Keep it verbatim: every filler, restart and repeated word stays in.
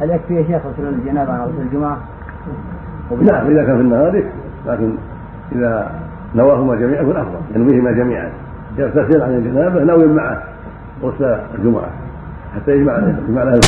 هل يكفي يا شيخ غسل الجنابة عن غسل الجمعة؟ نعم إذا كان في النهار، لكن إذا نواهما جميعا فالأفضل أفضل ينويهما جميعا، يغتسل عن الجنابة ناوي معه غسل الجمعة حتى يجمع لها